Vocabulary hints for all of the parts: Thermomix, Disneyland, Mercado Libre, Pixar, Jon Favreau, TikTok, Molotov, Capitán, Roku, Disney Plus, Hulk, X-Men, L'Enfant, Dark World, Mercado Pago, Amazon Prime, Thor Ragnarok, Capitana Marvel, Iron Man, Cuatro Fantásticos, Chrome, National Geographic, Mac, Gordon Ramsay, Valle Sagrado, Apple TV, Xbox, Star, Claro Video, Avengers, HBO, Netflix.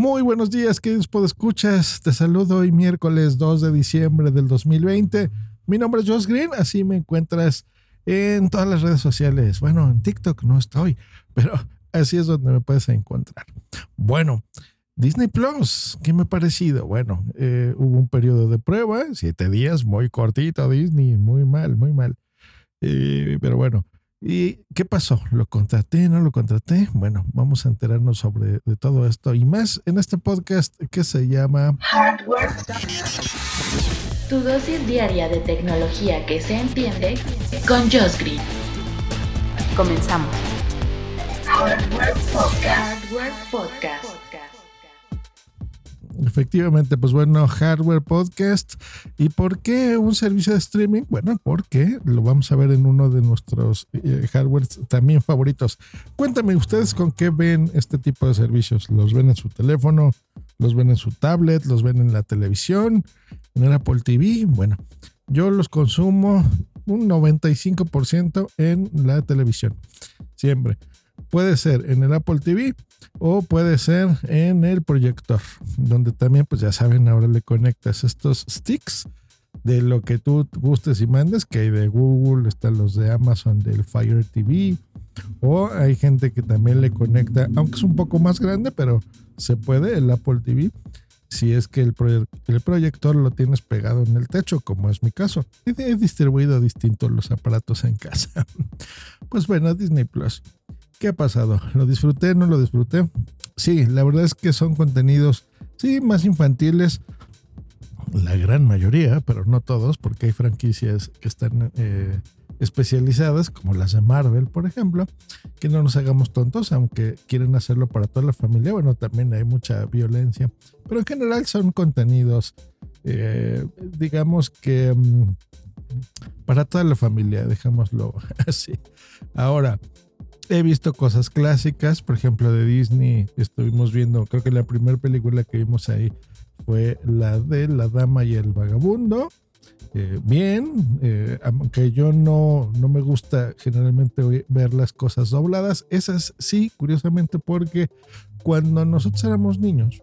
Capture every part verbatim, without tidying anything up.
Muy buenos días, queridos podescuchas. Te saludo hoy miércoles dos de diciembre del dos mil veinte. Mi nombre es Josh Green, así me encuentras en todas las redes sociales. Bueno, en TikTok no estoy, pero así es donde me puedes encontrar. Bueno, Disney Plus, ¿qué me ha parecido? Bueno, eh, hubo un periodo de prueba, siete días, muy cortito Disney, muy mal, muy mal. Eh, pero bueno, ¿y qué pasó? ¿Lo contraté? ¿No lo contraté? Bueno, vamos a enterarnos sobre de todo esto y más en este podcast que se llama Hardware. Tu dosis diaria de tecnología que se entiende con Josh Green. Comenzamos. Hardware Podcast. Hardware Podcast. Efectivamente, pues bueno, Hardware Podcast. ¿Y por qué un servicio de streaming? Bueno, porque lo vamos a ver en uno de nuestros eh, hardware también favoritos. Cuéntame ustedes con qué ven este tipo de servicios. ¿Los ven en su teléfono? ¿Los ven en su tablet? ¿Los ven en la televisión? ¿En el Apple T V? Bueno, yo los consumo un noventa y cinco por ciento en la televisión. Siempre. Puede ser en el Apple T V o puede ser en el proyector, donde también, pues ya saben, ahora le conectas estos sticks de lo que tú gustes y mandes, que hay de Google, están los de Amazon, del Fire T V, o hay gente que también le conecta, aunque es un poco más grande, pero se puede el Apple T V, si es que el, proye- el proyector lo tienes pegado en el techo, como es mi caso. He distribuido distintos los aparatos en casa. Pues bueno, Disney Plus. ¿Qué ha pasado? ¿Lo disfruté? ¿No lo disfruté? Sí, la verdad es que son contenidos, sí, más infantiles, la gran mayoría, pero no todos, porque hay franquicias que están eh, especializadas, como las de Marvel, por ejemplo, que no nos hagamos tontos, aunque quieren hacerlo para toda la familia. Bueno, también hay mucha violencia, pero en general son contenidos, eh, digamos que um, para toda la familia, dejémoslo así. Ahora, he visto cosas clásicas, por ejemplo, de Disney. Estuvimos viendo, creo que la primera película que vimos ahí fue la de La Dama y el Vagabundo. Eh, bien, eh, aunque yo no, no me gusta generalmente ver las cosas dobladas. Esas sí, curiosamente, porque cuando nosotros éramos niños,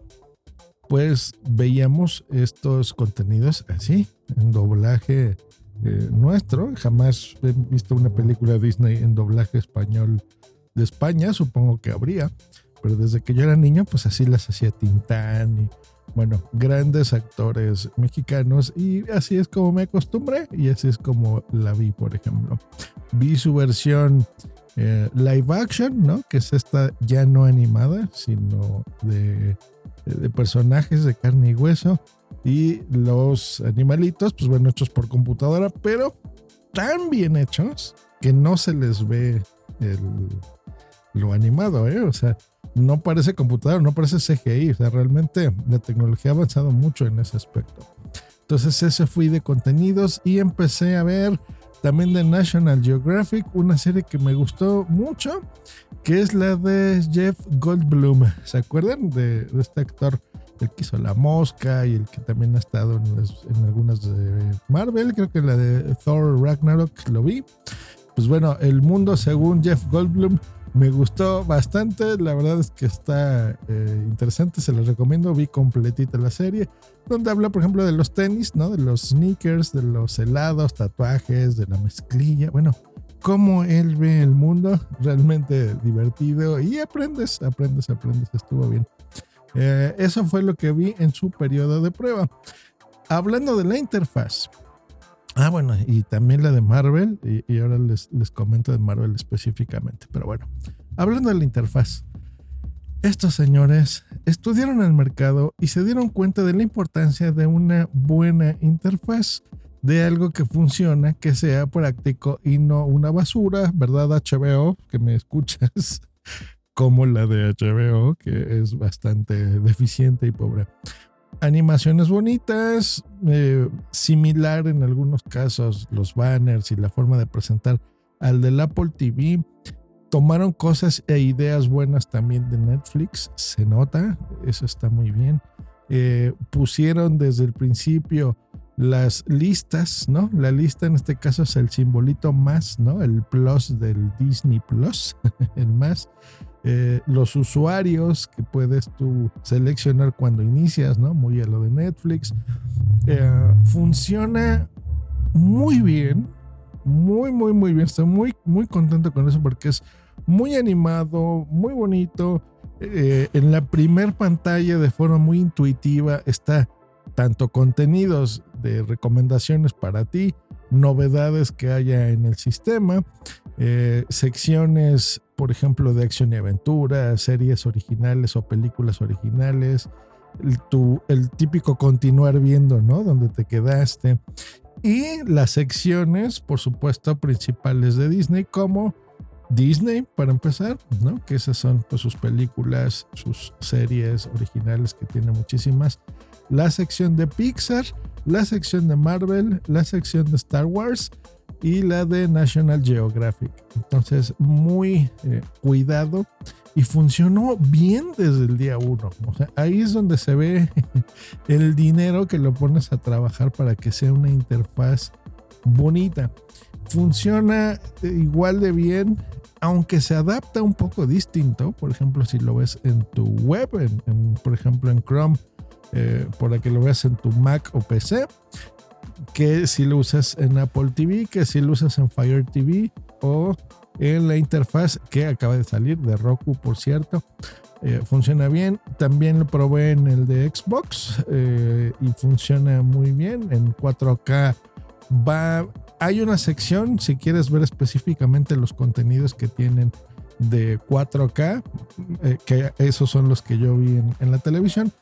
pues veíamos estos contenidos así, en doblaje Eh, nuestro. Jamás he visto una película de Disney en doblaje español de España, supongo que habría, pero desde que yo era niño, pues así las hacía Tintán y, bueno, grandes actores mexicanos, y así es como me acostumbré y así es como la vi. Por ejemplo, vi su versión eh, live action, ¿no? Que es esta ya no animada, sino de, de personajes de carne y hueso. Y los animalitos, pues bueno, hechos por computadora, pero tan bien hechos que no se les ve el, lo animado, ¿eh? O sea, no parece computadora, no parece C G I. O sea, realmente la tecnología ha avanzado mucho en ese aspecto. Entonces, ese fui de contenidos y empecé a ver también de National Geographic una serie que me gustó mucho, que es la de Jeff Goldblum. ¿Se acuerdan de, de este actor? El que hizo La Mosca y el que también ha estado en, las, en algunas de Marvel, creo que la de Thor Ragnarok lo vi. Pues bueno, el mundo según Jeff Goldblum me gustó bastante, la verdad es que está eh, interesante, se los recomiendo. Vi completita la serie, donde habla, por ejemplo, de los tenis, ¿no? De los sneakers, de los helados, tatuajes, de la mezclilla, bueno, cómo él ve el mundo, realmente divertido, y aprendes, aprendes, aprendes, estuvo bien. Eh, eso fue lo que vi en su periodo de prueba. Hablando de la interfaz. Ah, bueno, y también la de Marvel. Y, y ahora les, les comento de Marvel específicamente. Pero bueno, hablando de la interfaz. Estos señores estudiaron el mercado y se dieron cuenta de la importancia de una buena interfaz. De algo que funciona, que sea práctico y no una basura. ¿Verdad, H B O? Que me escuchas. Como la de H B O, que es bastante deficiente y pobre. Animaciones bonitas, eh, similar en algunos casos los banners y la forma de presentar al del Apple T V. Tomaron cosas e ideas buenas también de Netflix, se nota, eso está muy bien. Eh, pusieron desde el principio las listas, ¿no? La lista en este caso es el simbolito más, ¿no? El plus del Disney Plus, el más. eh, los usuarios que puedes tú seleccionar cuando inicias, ¿no? Muy a lo de Netflix. Eh, funciona muy bien, muy, muy, muy bien. Estoy muy, muy contento con eso porque es muy animado, muy bonito. Eh, en la primer pantalla, de forma muy intuitiva, está tanto contenidos de recomendaciones para ti, novedades que haya en el sistema, eh, secciones, por ejemplo, de acción y aventura, series originales o películas originales, el, tu, el típico continuar viendo, ¿no? Donde te quedaste. Y las secciones, por supuesto, principales de Disney, como Disney, para empezar, ¿no? Que esas son, pues, sus películas, sus series originales, que tiene muchísimas. La sección de Pixar, la sección de Marvel, la sección de Star Wars y la de National Geographic. Entonces, muy eh, cuidado, y funcionó bien desde el día uno. O sea, ahí es donde se ve el dinero que lo pones a trabajar para que sea una interfaz bonita. Funciona igual de bien, aunque se adapta un poco distinto. Por ejemplo, si lo ves en tu web, en, en, por ejemplo en Chrome, eh, para que lo veas en tu Mac o P C, que si lo usas en Apple T V, que si lo usas en Fire T V o en la interfaz que acaba de salir de Roku, por cierto. Eh, funciona bien. También lo probé en el de Xbox eh, y funciona muy bien. En cuatro K va... Hay una sección, si quieres ver específicamente los contenidos que tienen de cuatro K, eh, que esos son los que yo vi en, en la televisión,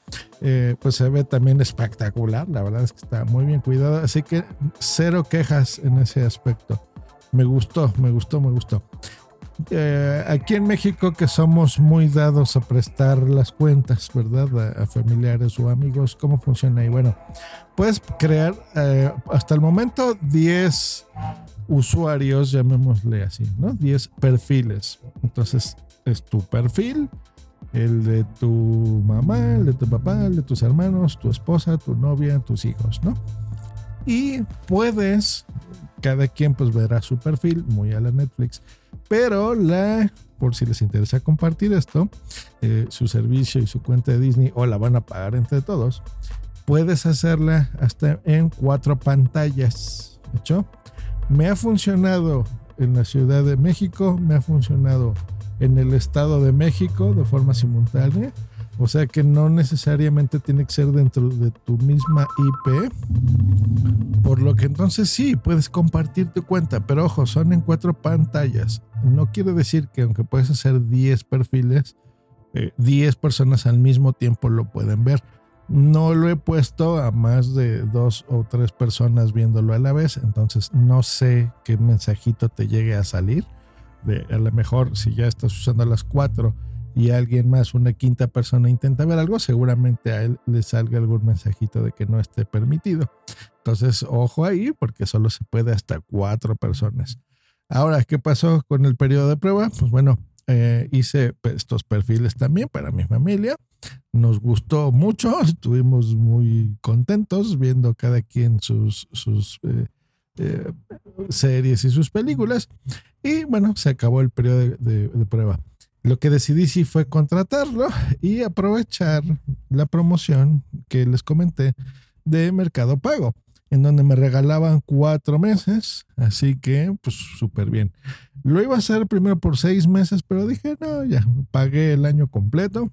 eh, pues se ve también espectacular. La verdad es que está muy bien cuidado, así que cero quejas en ese aspecto. Me gustó, me gustó, me gustó. Eh, aquí en México, que somos muy dados a prestar las cuentas, ¿verdad? A, a familiares o amigos, ¿cómo funciona ahí? Bueno, puedes crear eh, hasta el momento diez usuarios, llamémosle así, ¿no? diez perfiles. Entonces, es tu perfil, el de tu mamá, el de tu papá, el de tus hermanos, tu esposa, tu novia, tus hijos, ¿no? Y puedes, cada quien pues verá su perfil, muy a la Netflix. Pero la, por si les interesa compartir esto, eh, su servicio y su cuenta de Disney, o la van a pagar entre todos, puedes hacerla hasta en cuatro pantallas. ¿De hecho? Me ha funcionado en la Ciudad de México, me ha funcionado en el Estado de México de forma simultánea. O sea que no necesariamente tiene que ser dentro de tu misma I P, por lo que entonces sí, puedes compartir tu cuenta, pero ojo, son en cuatro pantallas. No quiere decir que aunque puedes hacer diez perfiles, eh, diez personas al mismo tiempo lo pueden ver. No lo he puesto a más de dos o tres personas viéndolo a la vez, entonces no sé qué mensajito te llegue a salir. De, a lo mejor si ya estás usando las cuatro y alguien más, una quinta persona, intenta ver algo, seguramente a él le salga algún mensajito de que no esté permitido. Entonces, ojo ahí, porque solo se puede hasta cuatro personas. Ahora, ¿qué pasó con el periodo de prueba? Pues bueno, eh, hice estos perfiles también para mi familia. Nos gustó mucho, estuvimos muy contentos viendo cada quien sus... sus eh, Eh, series y sus películas, y bueno, se acabó el periodo de, de, de prueba. Lo que decidí sí fue contratarlo y aprovechar la promoción que les comenté de Mercado Pago, en donde me regalaban cuatro meses, así que pues súper bien. Lo iba a hacer primero por seis meses, pero dije no, ya pagué el año completo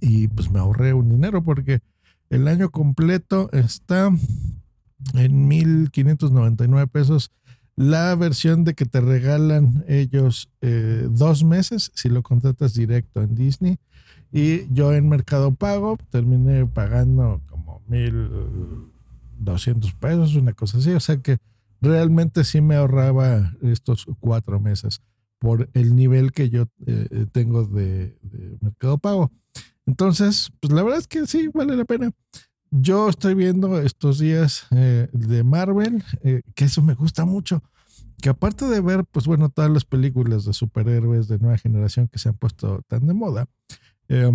y pues me ahorré un dinero, porque el año completo está en mil quinientos noventa y nueve pesos. La versión de que te regalan ellos eh, dos meses si lo contratas directo en Disney. Y yo en Mercado Pago terminé pagando como mil doscientos pesos, una cosa así. O sea que realmente sí me ahorraba estos cuatro meses por el nivel que yo eh, tengo de, de Mercado Pago. Entonces, pues la verdad es que sí vale la pena. Yo estoy viendo estos días eh, de Marvel, eh, que eso me gusta mucho, que aparte de ver, pues bueno, todas las películas de superhéroes de nueva generación que se han puesto tan de moda, eh,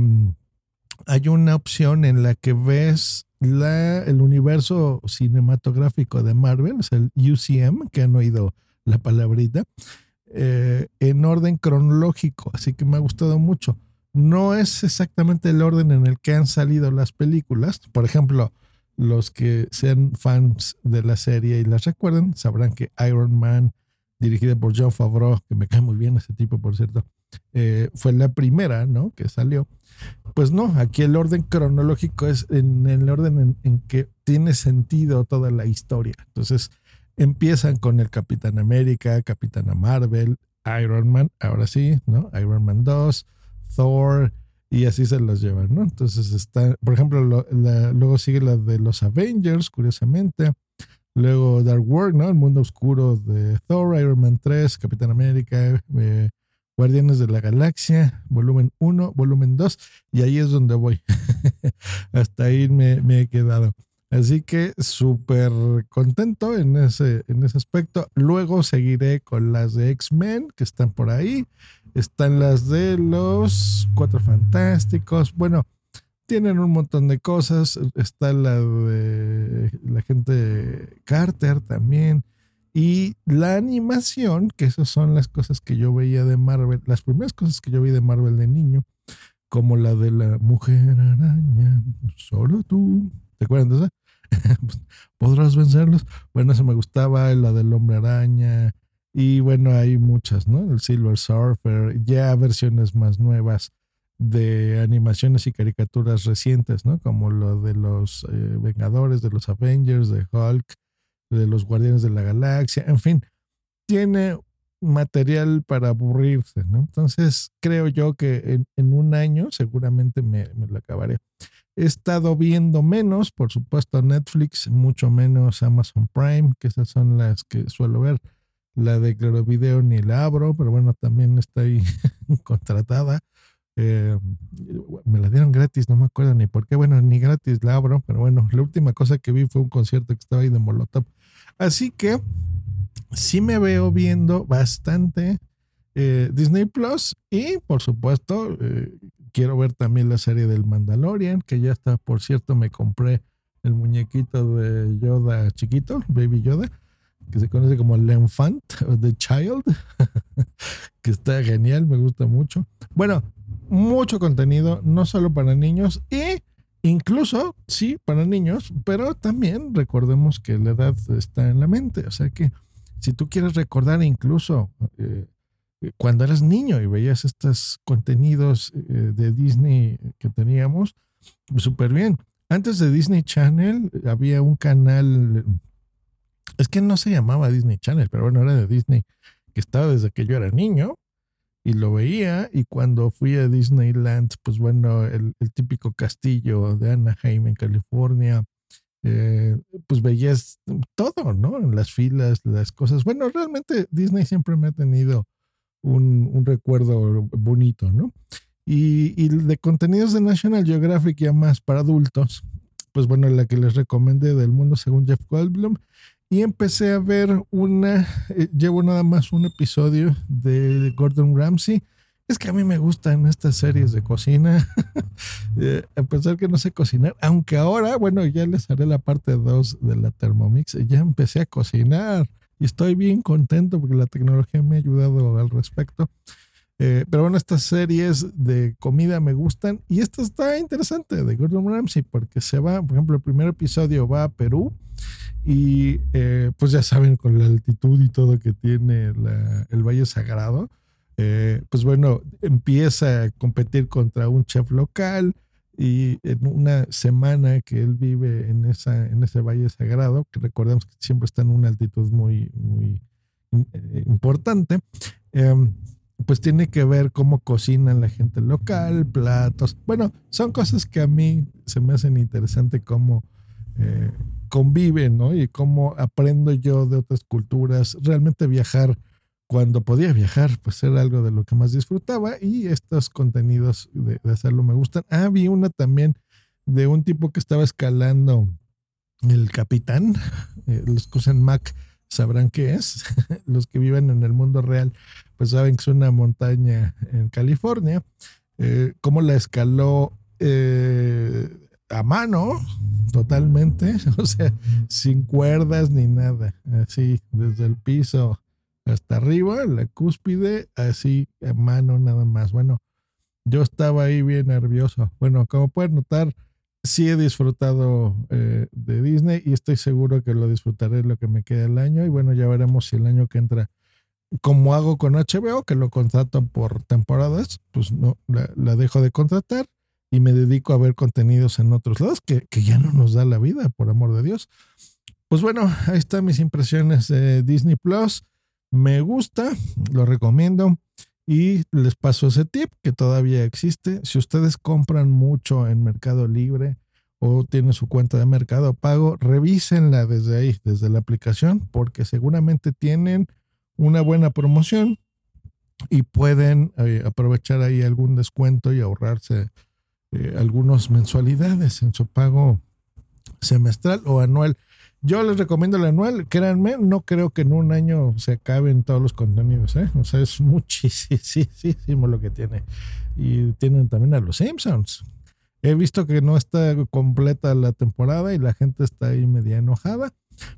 hay una opción en la que ves la, el universo cinematográfico de Marvel, es el U C M, que han oído la palabrita. eh, en orden cronológico, así que me ha gustado mucho. No es exactamente el orden en el que han salido las películas. Por ejemplo, los que sean fans de la serie y las recuerden, sabrán que Iron Man, dirigida por Jon Favreau, que me cae muy bien ese tipo, por cierto, eh, fue la primera, ¿no?, que salió. Pues no, aquí el orden cronológico es en el orden en, en que tiene sentido toda la historia. Entonces empiezan con el Capitán América, Capitana Marvel, Iron Man, ahora sí, ¿no?, Iron Man dos, Thor, y así se los llevan, ¿no? Entonces está, por ejemplo, lo, la, luego sigue la de los Avengers, curiosamente. Luego Dark World, ¿no?, el mundo oscuro de Thor, Iron Man tres, Capitán América, eh, Guardianes de la Galaxia, volumen uno, volumen dos, y ahí es donde voy. Hasta ahí me, me he quedado. Así que súper contento en ese, en ese aspecto. Luego seguiré con las de X-Men, que están por ahí. Están las de los Cuatro Fantásticos. Bueno, tienen un montón de cosas. Está la de la gente Carter también. Y la animación, que esas son las cosas que yo veía de Marvel. Las primeras cosas que yo vi de Marvel de niño. Como la de la Mujer Araña. Solo tú. ¿Te acuerdas de esa? ¿Podrás vencerlos? Bueno, eso me gustaba. La del Hombre Araña. Y bueno, hay muchas, ¿no? El Silver Surfer, ya versiones más nuevas de animaciones y caricaturas recientes, ¿no? Como lo de los eh, Vengadores, de los Avengers, de Hulk, de los Guardianes de la Galaxia, en fin. Tiene material para aburrirse, ¿no? Entonces, creo yo que en, en un año seguramente me, me lo acabaré. He estado viendo menos, por supuesto, Netflix, mucho menos Amazon Prime, que esas son las que suelo ver. La de Claro Video ni la abro, pero bueno, también está ahí contratada. Eh, me la dieron gratis, no me acuerdo ni por qué. Bueno, ni gratis la abro, pero bueno, la última cosa que vi fue un concierto que estaba ahí de Molotov. Así que sí me veo viendo bastante eh, Disney Plus y, por supuesto, eh, quiero ver también la serie del Mandalorian, que ya está, por cierto, me compré el muñequito de Yoda chiquito, Baby Yoda, que se conoce como L'Enfant o The Child, que está genial, me gusta mucho. Bueno, mucho contenido, no solo para niños, e incluso, sí, para niños, pero también recordemos que la edad está en la mente. O sea que si tú quieres recordar incluso eh, cuando eras niño y veías estos contenidos eh, de Disney que teníamos, súper bien. Antes de Disney Channel había un canal... Es que no se llamaba Disney Channel, pero bueno, era de Disney, que estaba desde que yo era niño y lo veía. Y cuando fui a Disneyland, pues bueno, el, el típico castillo de Anaheim en California, eh, pues veías todo, ¿no? Las filas, las cosas. Bueno, realmente Disney siempre me ha tenido un, un recuerdo bonito, ¿no? Y, y de contenidos de National Geographic ya más para adultos, pues bueno, la que les recomendé del mundo según Jeff Goldblum. Y empecé a ver una, eh, llevo nada más un episodio de Gordon Ramsay. Es que a mí me gustan estas series de cocina, eh, a pesar que no sé cocinar. Aunque ahora, bueno, ya les haré la parte dos de la Thermomix. Ya empecé a cocinar y estoy bien contento porque la tecnología me ha ayudado al respecto. Eh, pero bueno, estas series de comida me gustan. Y esta está interesante de Gordon Ramsay porque se va, por ejemplo, el primer episodio va a Perú. Y eh, pues ya saben, con la altitud y todo que tiene la, el Valle Sagrado, eh, pues bueno, empieza a competir contra un chef local y en una semana que él vive en, esa, en ese Valle Sagrado, que recordemos que siempre está en una altitud muy, muy eh, importante, eh, pues tiene que ver cómo cocinan la gente local, platos. Bueno, son cosas que a mí se me hacen interesante cómo... Eh, conviven, ¿no? Y cómo aprendo yo de otras culturas. Realmente viajar, cuando podía viajar, pues era algo de lo que más disfrutaba y estos contenidos de, de hacerlo me gustan. Ah, vi una también de un tipo que estaba escalando el Capitán. Eh, los que usan Mac sabrán qué es. Los que viven en el mundo real, pues saben que es una montaña en California. Eh, cómo la escaló... Eh, a mano, totalmente, o sea, sin cuerdas ni nada, así, desde el piso hasta arriba, la cúspide, así a mano nada más. Bueno, yo estaba ahí bien nervioso. Bueno, como pueden notar, sí he disfrutado eh, de Disney y estoy seguro que lo disfrutaré lo que me queda el año. Y bueno, ya veremos si el año que entra, como hago con H B O, que lo contrato por temporadas, pues no, la, la dejo de contratar y me dedico a ver contenidos en otros lados que, que ya no nos da la vida, por amor de Dios. Pues bueno, ahí están mis impresiones de Disney Plus. Me gusta, lo recomiendo y les paso ese tip que todavía existe. Si ustedes compran mucho en Mercado Libre o tienen su cuenta de Mercado Pago, revísenla desde ahí, desde la aplicación, porque seguramente tienen una buena promoción y pueden eh, aprovechar ahí algún descuento y ahorrarse eh, algunas mensualidades en su pago semestral o anual. Yo les recomiendo el anual, créanme, no creo que en un año se acaben todos los contenidos, ¿eh? O sea, es muchísimo lo que tiene. Y tienen también a los Simpsons. He visto que no está completa la temporada y la gente está ahí media enojada,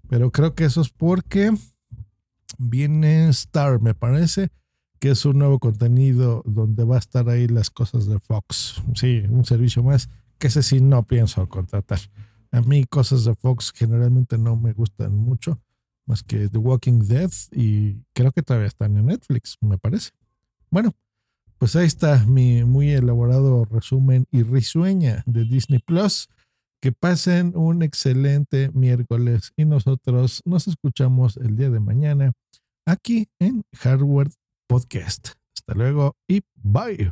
pero creo que eso es porque viene Star, me parece, que es un nuevo contenido donde va a estar ahí las cosas de Fox. Sí, un servicio más que ese sí no pienso contratar. A mí cosas de Fox generalmente no me gustan mucho, más que The Walking Dead, y creo que todavía están en Netflix, me parece. Bueno, pues ahí está mi muy elaborado resumen y risueña de Disney Plus. Que pasen un excelente miércoles y nosotros nos escuchamos el día de mañana aquí en Hardware Podcast. Hasta luego y bye.